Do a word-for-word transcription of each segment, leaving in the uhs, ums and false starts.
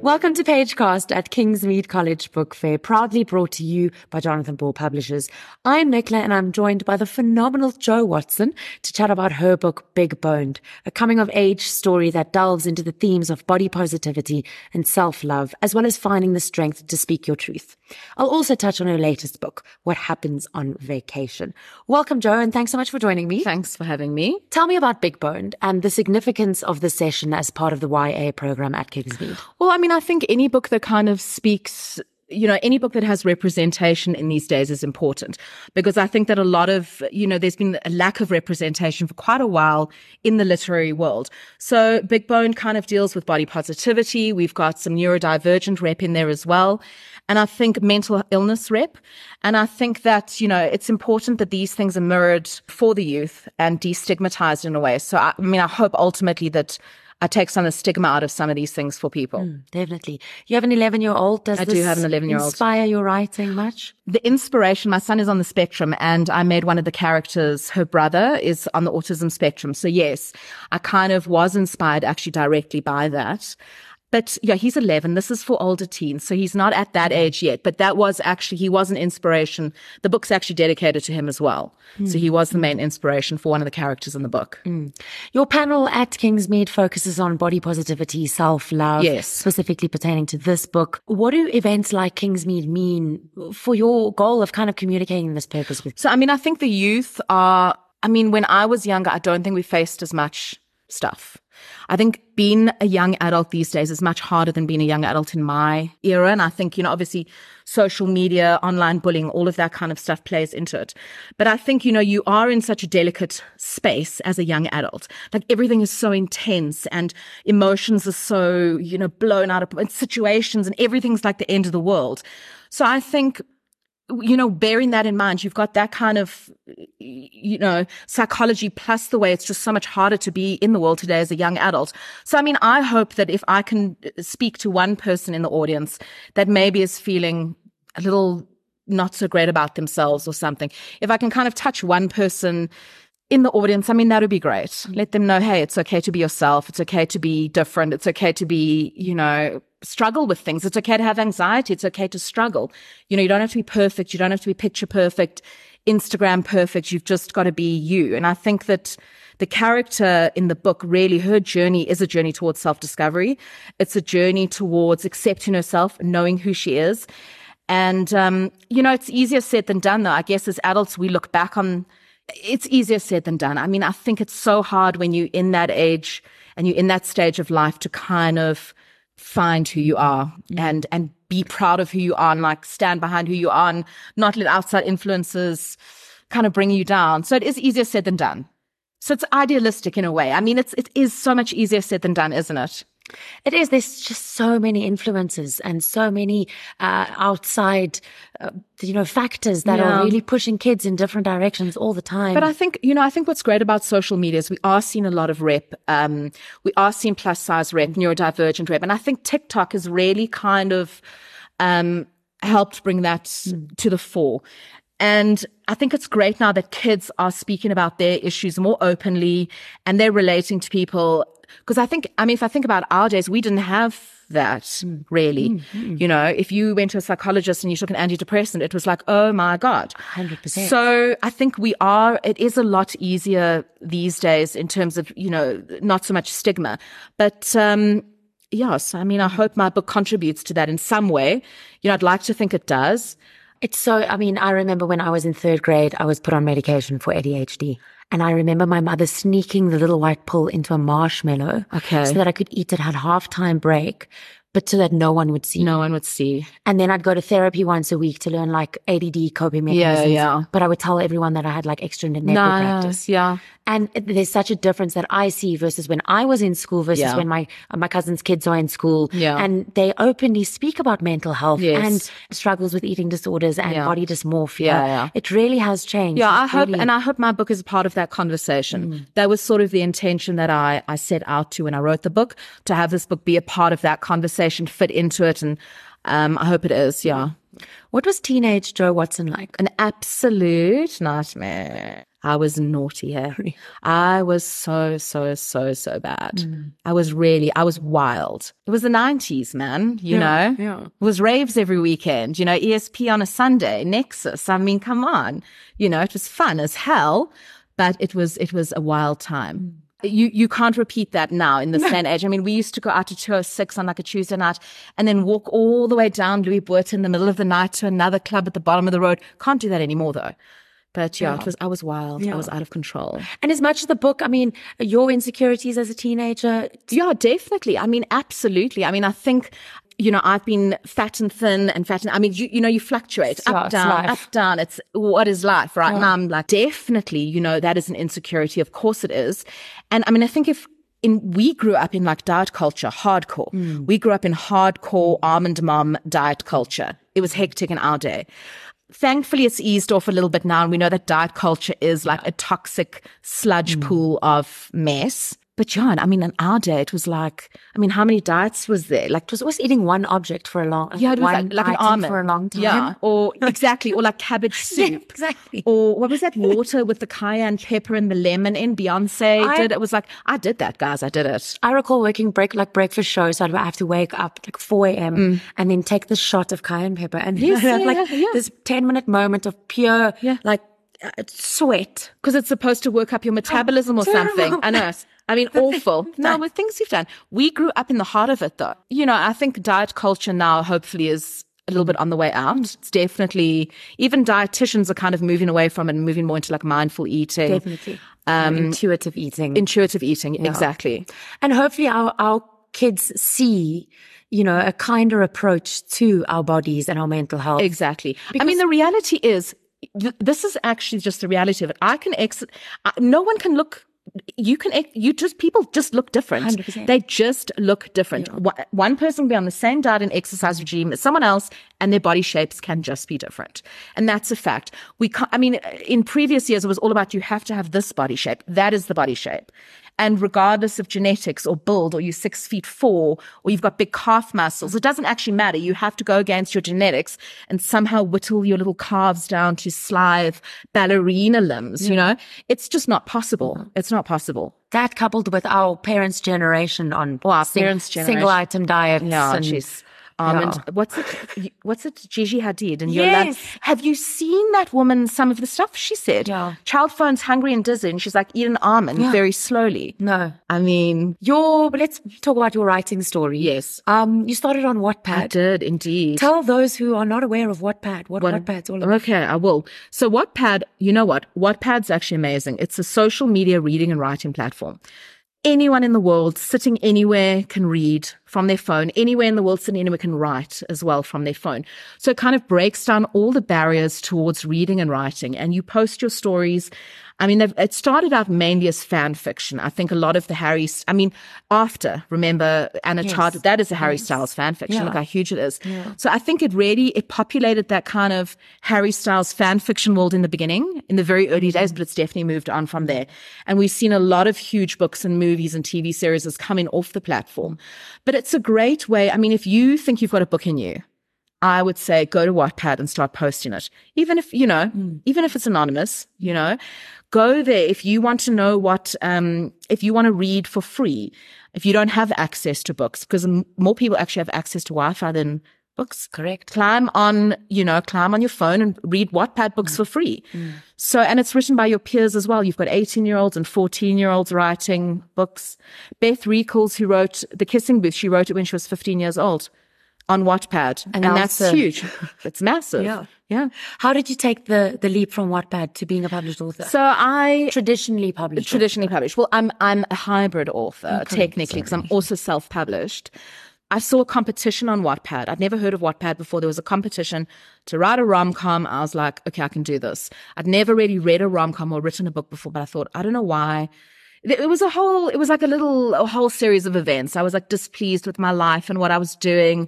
Welcome to Pagecast at Kingsmead College Book Fair, proudly brought to you by Jonathan Ball Publishers. I'm Nicola and I'm joined by the phenomenal Jo Watson to chat about her book, Big Boned, a coming-of-age story that delves into the themes of body positivity and self-love, as well as finding the strength to speak your truth. I'll also touch on her latest book, What Happens on Vacation. Welcome, Jo, and thanks so much for joining me. Thanks for having me. Tell me about Big Boned and the significance of this session as part of the Y A program at Kingsmead. Well, I mean, I think any book that kind of speaks, you know, any book that has representation in these days is important, because I think that a lot of, you know, there's been a lack of representation for quite a while in the literary world. So Big Boned kind of deals with body positivity. We've got some neurodivergent rep in there as well. And I think mental illness rep. And I think that, you know, it's important that these things are mirrored for the youth and destigmatized in a way. So, I, I mean, I hope ultimately that I take some of the stigma out of some of these things for people. Mm, definitely. You have an eleven-year-old. Does I this do have an eleven-year-old. Inspire your writing much? The inspiration, my son is on the spectrum, and I made one of the characters, her brother is on the autism spectrum. So yes, I kind of was inspired actually directly by that. But yeah, he's eleven. This is for older teens. So he's not at that age yet. But that was actually, he was an inspiration. The book's actually dedicated to him as well. Mm. So he was the main inspiration for one of the characters in the book. Mm. Your panel at Kingsmead focuses on body positivity, self-love, yes, specifically pertaining to this book. What do events like Kingsmead mean for your goal of kind of communicating this purpose with? So, I mean, I think the youth are, I mean, when I was younger, I don't think we faced as much stuff. I think being a young adult these days is much harder than being a young adult in my era. And I think, you know, obviously social media, online bullying, all of that kind of stuff plays into it. But I think, you know, you are in such a delicate space as a young adult. Like everything is so intense and emotions are so, you know, blown out of and situations and everything's like the end of the world. So I think, you know, bearing that in mind, you've got that kind of, you know, psychology plus the way it's just so much harder to be in the world today as a young adult. So, I mean, I hope that if I can speak to one person in the audience that maybe is feeling a little not so great about themselves or something, if I can kind of touch one person in the audience, I mean, that would be great. Let them know, hey, it's okay to be yourself. It's okay to be different. It's okay to be, you know, struggle with things. It's okay to have anxiety. It's okay to struggle. You know, you don't have to be perfect. You don't have to be picture perfect, Instagram perfect. You've just got to be you. And I think that the character in the book, really, her journey is a journey towards self-discovery. It's a journey towards accepting herself, knowing who she is. And, um, you know, it's easier said than done, though. I guess as adults, we look back on, it's easier said than done. I mean, I think it's so hard when you're in that age and you're in that stage of life to kind of find who you are and and be proud of who you are and like stand behind who you are and not let outside influences kind of bring you down. So it is easier said than done. So it's idealistic in a way. I mean, it's it is so much easier said than done, isn't it? It is. There's just so many influences and so many uh, outside, uh, you know, factors that yeah. are really pushing kids in different directions all the time. But I think, you know, I think what's great about social media is we are seeing a lot of rep. Um, we are seeing plus size rep, neurodivergent rep. And I think TikTok has really kind of um, helped bring that mm. to the fore. And I think it's great now that kids are speaking about their issues more openly and they're relating to people. Because I think, I mean, if I think about our days, we didn't have that really. Mm-hmm. You know, if you went to a psychologist and you took an antidepressant, it was like, oh my God. one hundred percent. So I think we are, it is a lot easier these days in terms of, you know, not so much stigma. But, um, yes, I mean, I hope my book contributes to that in some way. You know, I'd like to think it does. It's so, I mean, I remember when I was in third grade, I was put on medication for A D H D. And I remember my mother sneaking the little white pill into a marshmallow okay. so that I could eat it at halftime break, but so that no one would see. No one would see. And then I'd go to therapy once a week to learn like A D D coping mechanisms. Yeah, yeah. But I would tell everyone that I had like extra netball nice, practice. Yeah. And there's such a difference that I see versus when I was in school versus yeah. when my my cousin's kids are in school. Yeah. And they openly speak about mental health yes. and struggles with eating disorders and yeah. body dysmorphia. Yeah, yeah. It really has changed. Yeah, I hope, really... and I hope my book is a part of that conversation. Mm. That was sort of the intention that I, I set out to when I wrote the book, to have this book be a part of that conversation. Fit into it, and um, I hope it is, yeah. What was teenage Jo Watson like? An absolute nightmare. I was naughty here. I was so, so, so, so bad. Mm. I was really, I was wild. It was the nineties, man, you yeah, know. Yeah. It was raves every weekend, you know, E S P on a Sunday, Nexus. I mean, come on. You know, it was fun as hell, but it was it was a wild time. Mm. You you can't repeat that now in this day and age. I mean, we used to go out to two oh six on like a Tuesday night and then walk all the way down Louis Bouet in the middle of the night to another club at the bottom of the road. Can't do that anymore, though. But yeah, yeah. It was, I was wild. Yeah. I was out of control. And as much as the book, I mean, your insecurities as a teenager. Yeah, definitely. I mean, absolutely. I mean, I think, you know, I've been fat and thin and fat. And, I mean, you, you know, you fluctuate it's, up, yeah, down, up, down. It's what is life, right? Yeah. Now I'm like, definitely, you know, that is an insecurity. Of course it is. And I mean, I think if, In, we grew up in like diet culture, hardcore. Mm. We grew up in hardcore almond mom diet culture. It was hectic in our day. Thankfully, it's eased off a little bit now, and we know that diet culture is like a toxic sludge mm. pool of mess. But John, I mean, in our day, it was like, I mean, how many diets was there? Like, it was always eating one object for a long, yeah, it was one like, like an almond for a long time, yeah, or exactly, or like cabbage soup, yeah, exactly, or what was that water with the cayenne pepper and the lemon in? Beyonce I, did it was like I did that, guys, I did it. I recall working break like breakfast shows. So I'd have to wake up like four a.m. mm. and then take the shot of cayenne pepper, and yes, yeah, like yeah, yeah. this ten minute moment of pure yeah. like uh, sweat because it's supposed to work up your metabolism oh, or terrible. something. I know. I mean, the awful. Thing, no, with things you've done. We grew up in the heart of it, though. You know, I think diet culture now hopefully is a little bit on the way out. It's definitely, even dietitians are kind of moving away from it and moving more into like mindful eating. Definitely. Um, intuitive eating. Intuitive eating, yeah. Exactly. And hopefully our, our kids see, you know, a kinder approach to our bodies and our mental health. Exactly. Because I mean, the reality is, th- this is actually just the reality of it. I can exit, no one can look. You can, you just, people just look different. one hundred percent. They just look different. Yeah. One person can be on the same diet and exercise regime as someone else, and their body shapes can just be different. And that's a fact. We can't, I mean, in previous years, it was all about you have to have this body shape. That is the body shape. And regardless of genetics or build, or you're six feet four, or you've got big calf muscles, it doesn't actually matter. You have to go against your genetics and somehow whittle your little calves down to slithe ballerina limbs, yeah. You know? It's just not possible. It's not possible. That coupled with our parents' generation on well, our sing- parents' generation. single item diets. Yeah, and geez. Almond. Yeah. What's it? What's it? Gigi Hadid and yes. Your love. Have you seen that woman? Some of the stuff she said. Yeah. Child phones hungry and dizzy, and she's like, eat an almond yeah. very slowly. No, I mean your. But let's talk about your writing story. Yes. Um, you started on Wattpad. I did indeed. Tell those who are not aware of Wattpad what One, Wattpad's all about. Okay, I will. So Wattpad, you know what? Wattpad's actually amazing. It's a social media reading and writing platform. Anyone in the world sitting anywhere can read from their phone. Anywhere in the world sitting anywhere can write as well from their phone. So it kind of breaks down all the barriers towards reading and writing. And you post your stories. I mean, it started out mainly as fan fiction. I think a lot of the Harry, I mean, after, remember, Anna yes. Todd, that is a Harry yes. Styles fan fiction. Yeah. Look how huge it is. Yeah. So I think it really, it populated that kind of Harry Styles fan fiction world in the beginning, in the very early days, but it's definitely moved on from there. And we've seen a lot of huge books and movies. movies and T V series is coming off the platform. But it's a great way. I mean, if you think you've got a book in you, I would say go to Wattpad and start posting it. Even if, you know, mm. even if it's anonymous, you know, go there. If you want to know what, um, if you want to read for free, if you don't have access to books, because more people actually have access to Wi-Fi than books. Correct. Climb on, you know, climb on your phone and read Wattpad books mm. for free. Mm. So, and it's written by your peers as well. You've got eighteen-year-olds and fourteen-year-olds writing books. Beth Recalls, who wrote The Kissing Booth, she wrote it when she was fifteen years old on Wattpad. And, and that's huge. It's massive. Yeah. Yeah. How did you take the, the leap from Wattpad to being a published author? So I... Traditionally published. Traditionally author. published. Well, I'm, I'm a hybrid author, okay, technically, because I'm also self-published. I saw a competition on Wattpad. I'd never heard of Wattpad before. There was a competition to write a rom-com. I was like, okay, I can do this. I'd never really read a rom-com or written a book before, but I thought, I don't know why. It was a whole, it was like a little, a whole series of events. I was like displeased with my life and what I was doing.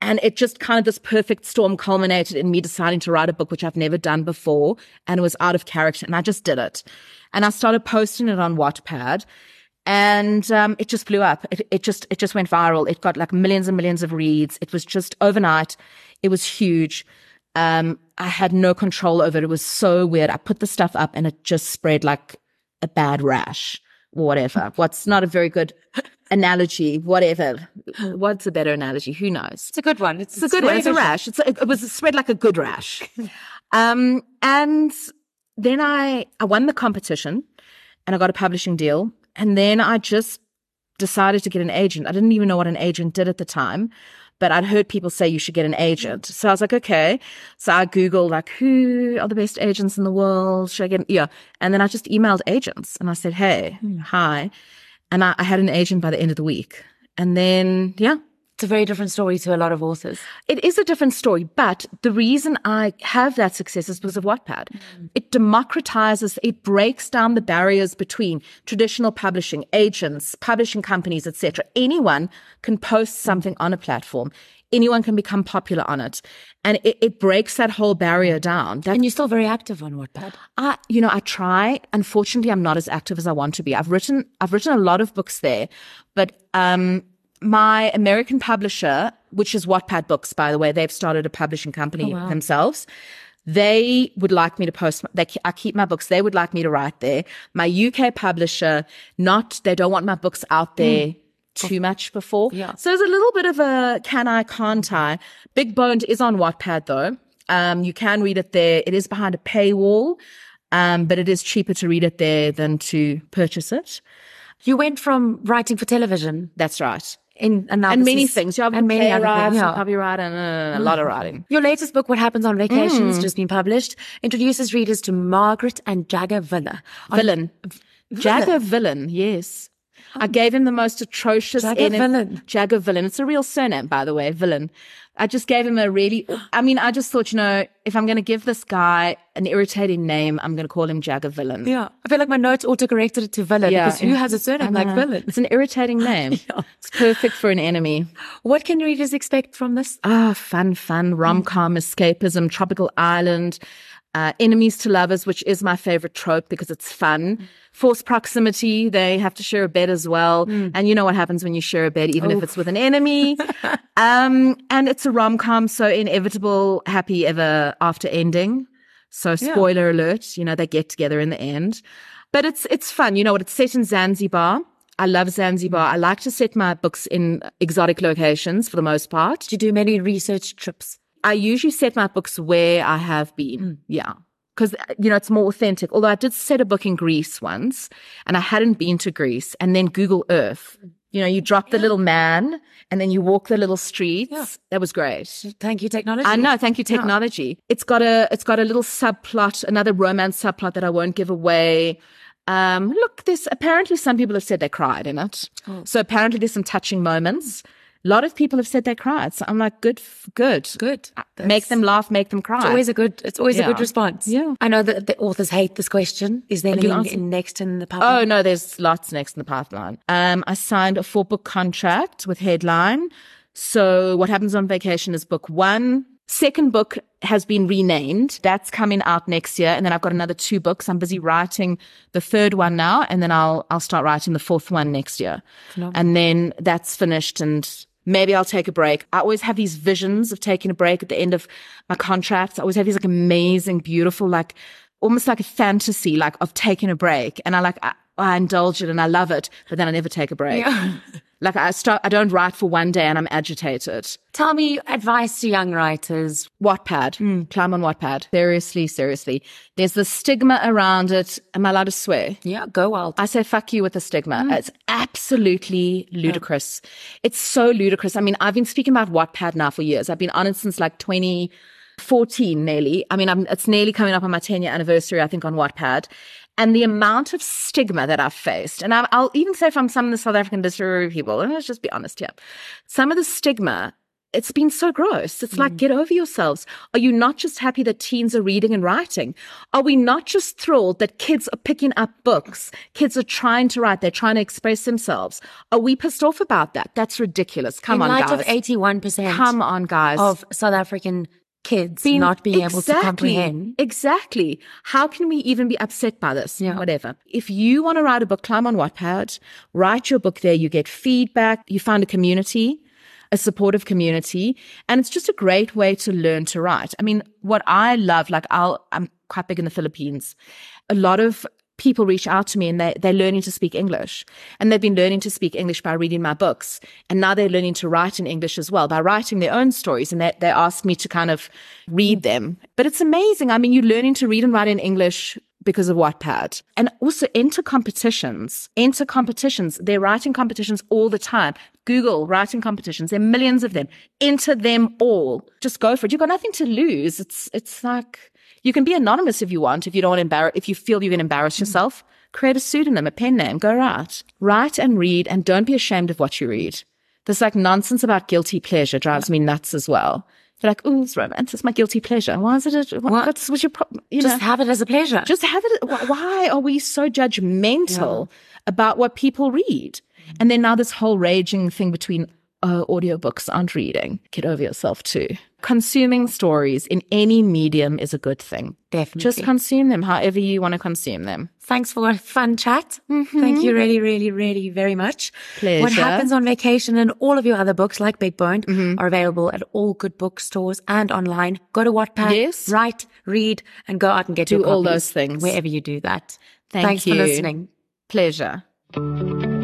And it just kind of this perfect storm culminated in me deciding to write a book, which I've never done before. And it was out of character. And I just did it. And I started posting it on Wattpad. And um it just blew up. It, it just it just went viral. It got like millions and millions of reads. It was just overnight. It was huge. Um, I had no control over it. It was so weird. I put the stuff up and it just spread like a bad rash or whatever. What's not a very good analogy, whatever. What's a better analogy? Who knows? It's a good one. It's, it's a good one. It's a rash. It's a, it was spread like a good rash. Um, and then I, I won the competition and I got a publishing deal. And then I just decided to get an agent. I didn't even know what an agent did at the time, but I'd heard people say you should get an agent. So I was like, okay. So I Googled like, who are the best agents in the world? Should I get an, yeah. And then I just emailed agents and I said, hey, mm. hi. And I, I had an agent by the end of the week. And then, yeah. It's a very different story to a lot of authors. It is a different story, but the reason I have that success is because of Wattpad. Mm. It democratizes, it breaks down the barriers between traditional publishing, agents, publishing companies, et cetera. Anyone can post something on a platform. Anyone can become popular on it. And it, it breaks that whole barrier down. That, and you're still very active on Wattpad. I, you know, I try. Unfortunately, I'm not as active as I want to be. I've written, I've written a lot of books there, but, um, my American publisher, which is Wattpad Books, by the way, they've started a publishing company oh, wow. themselves. They would like me to post, they, I keep my books. They would like me to write there. My U K publisher, not, they don't want my books out there mm. too much before. Yeah. So there's a little bit of a can I, can't I. Big Boned is on Wattpad though. Um, you can read it there. It is behind a paywall, um, but it is cheaper to read it there than to purchase it. You went from writing for television. That's right. In and many things. You have and many other things. Yeah. Copywriting, uh, mm. a lot of writing. Your latest book, What Happens on Vacation, has mm. just been published, introduces readers to Margaret and Jagger Villen. Villen. Jagger Villen, yes. Oh. I gave him the most atrocious... Jagger Villen. Jagger Villen. It's a real surname, by the way, Villen. I just gave him a really... I mean, I just thought, you know, if I'm going to give this guy an irritating name, I'm going to call him Jagger Villen. Yeah. I feel like my notes autocorrected it to Villen yeah. because who has a surname like Villen? It's an irritating name. yeah. It's perfect for an enemy. What can readers expect from this? Ah, oh, fun, fun, rom-com, mm. escapism, tropical island... Uh, enemies to lovers, which is my favorite trope because it's fun. Mm. Forced proximity, they have to share a bed as well. Mm. And you know what happens when you share a bed, even oh. if it's with an enemy. um, and it's a rom-com, so inevitable happy ever after ending. So spoiler yeah. alert, you know, they get together in the end. But it's it's fun. You know what, it's set in Zanzibar. I love Zanzibar. I like to set my books in exotic locations for the most part. Do you do many research trips? I usually set my books where I have been, mm. yeah, because, you know, it's more authentic. Although I did set a book in Greece once and I hadn't been to Greece, and then Google Earth. You know, you drop the yeah. little man and then you walk the little streets. Yeah. That was great. Thank you, technology. I know. Thank you, technology. Yeah. It's got a it's got a little subplot, another romance subplot that I won't give away. Um, look, there's apparently some people have said they cried in it. Oh. So apparently there's some touching moments. A lot of people have said they cried. So I'm like, good, good, good. That's, make them laugh, make them cry. It's always a good, it's always yeah. a good response. Yeah. I know that the authors hate this question. Is there anything next in the pipeline? Oh no, there's lots next in the pipeline. Um, I signed a four book contract with Headline. So What Happens on Vacation is book one. Second book has been renamed. That's coming out next year. And then I've got another two books. I'm busy writing the third one now. And then I'll, I'll start writing the fourth one next year. Phenomenal. And then that's finished and maybe I'll take a break. I always have these visions of taking a break at the end of my contracts. I always have these like amazing, beautiful, like almost like a fantasy, like of taking a break. And I like, I, I indulge it and I love it, but then I never take a break. Yeah. Like I start, I don't write for one day and I'm agitated. Tell me advice to young writers. Wattpad. Mm. Climb on Wattpad. Seriously, seriously. There's the stigma around it. Am I allowed to swear? Yeah, go wild. I say fuck you with the stigma. Mm. It's absolutely ludicrous. Yeah. It's so ludicrous. I mean, I've been speaking about Wattpad now for years. I've been on it since like twenty fourteen nearly. I mean, I'm, it's nearly coming up on my ten year anniversary, I think, on Wattpad. And the amount of stigma that I've faced, and I'll even say from some of the South African literary people, and let's just be honest here, some of the stigma, it's been so gross. It's mm. like, get over yourselves. Are you not just happy that teens are reading and writing? Are we not just thrilled that kids are picking up books? Kids are trying to write. They're trying to express themselves. Are we pissed off about that? That's ridiculous. Come on, guys. In light of eighty-one percent Come on, guys. Of South African kids being, not being exactly, able to comprehend. Exactly. How can we even be upset by this? Yeah. Whatever. If you want to write a book, climb on Wattpad, write your book there. You get feedback. You find a community. a supportive community, and it's just a great way to learn to write. I mean, what I love, like I'll, I'm quite big in the Philippines. A lot of people reach out to me and they, they're learning to speak English, and they've been learning to speak English by reading my books. And now they're learning to write in English as well by writing their own stories. And they, they ask me to kind of read them, but it's amazing. I mean, you're learning to read and write in English because of Wattpad. And also enter competitions, enter competitions. They're writing competitions all the time. Google writing competitions. There are millions of them. Enter them all. Just go for it. You've got nothing to lose. It's, it's like, you can be anonymous if you want, if you don't want to embarrass, if you feel you're going to embarrass yourself, create a pseudonym, a pen name, go write. Write and read, and don't be ashamed of what you read. This like nonsense about guilty pleasure drives me nuts as well. They're like, ooh, it's romance, it's my guilty pleasure. Why is it, a, what, what? what's, what's your problem? You just know, have it as a pleasure. Just have it. Why are we so judgmental yeah. about what people read? And then now this whole raging thing between Oh, audiobooks aren't reading. Get over yourself too. Consuming stories in any medium is a good thing. Definitely. Just consume them however you want to consume them. Thanks for a fun chat. Mm-hmm. Thank you really, really, really very much. Pleasure. What Happens on Vacation and all of your other books like Big Boned mm-hmm. are available at all good bookstores and online. Go to Wattpad, yes. write, read, and go out and get do your copies. Do all those things. Wherever you do that. Thank Thanks you. Thanks for listening. Pleasure.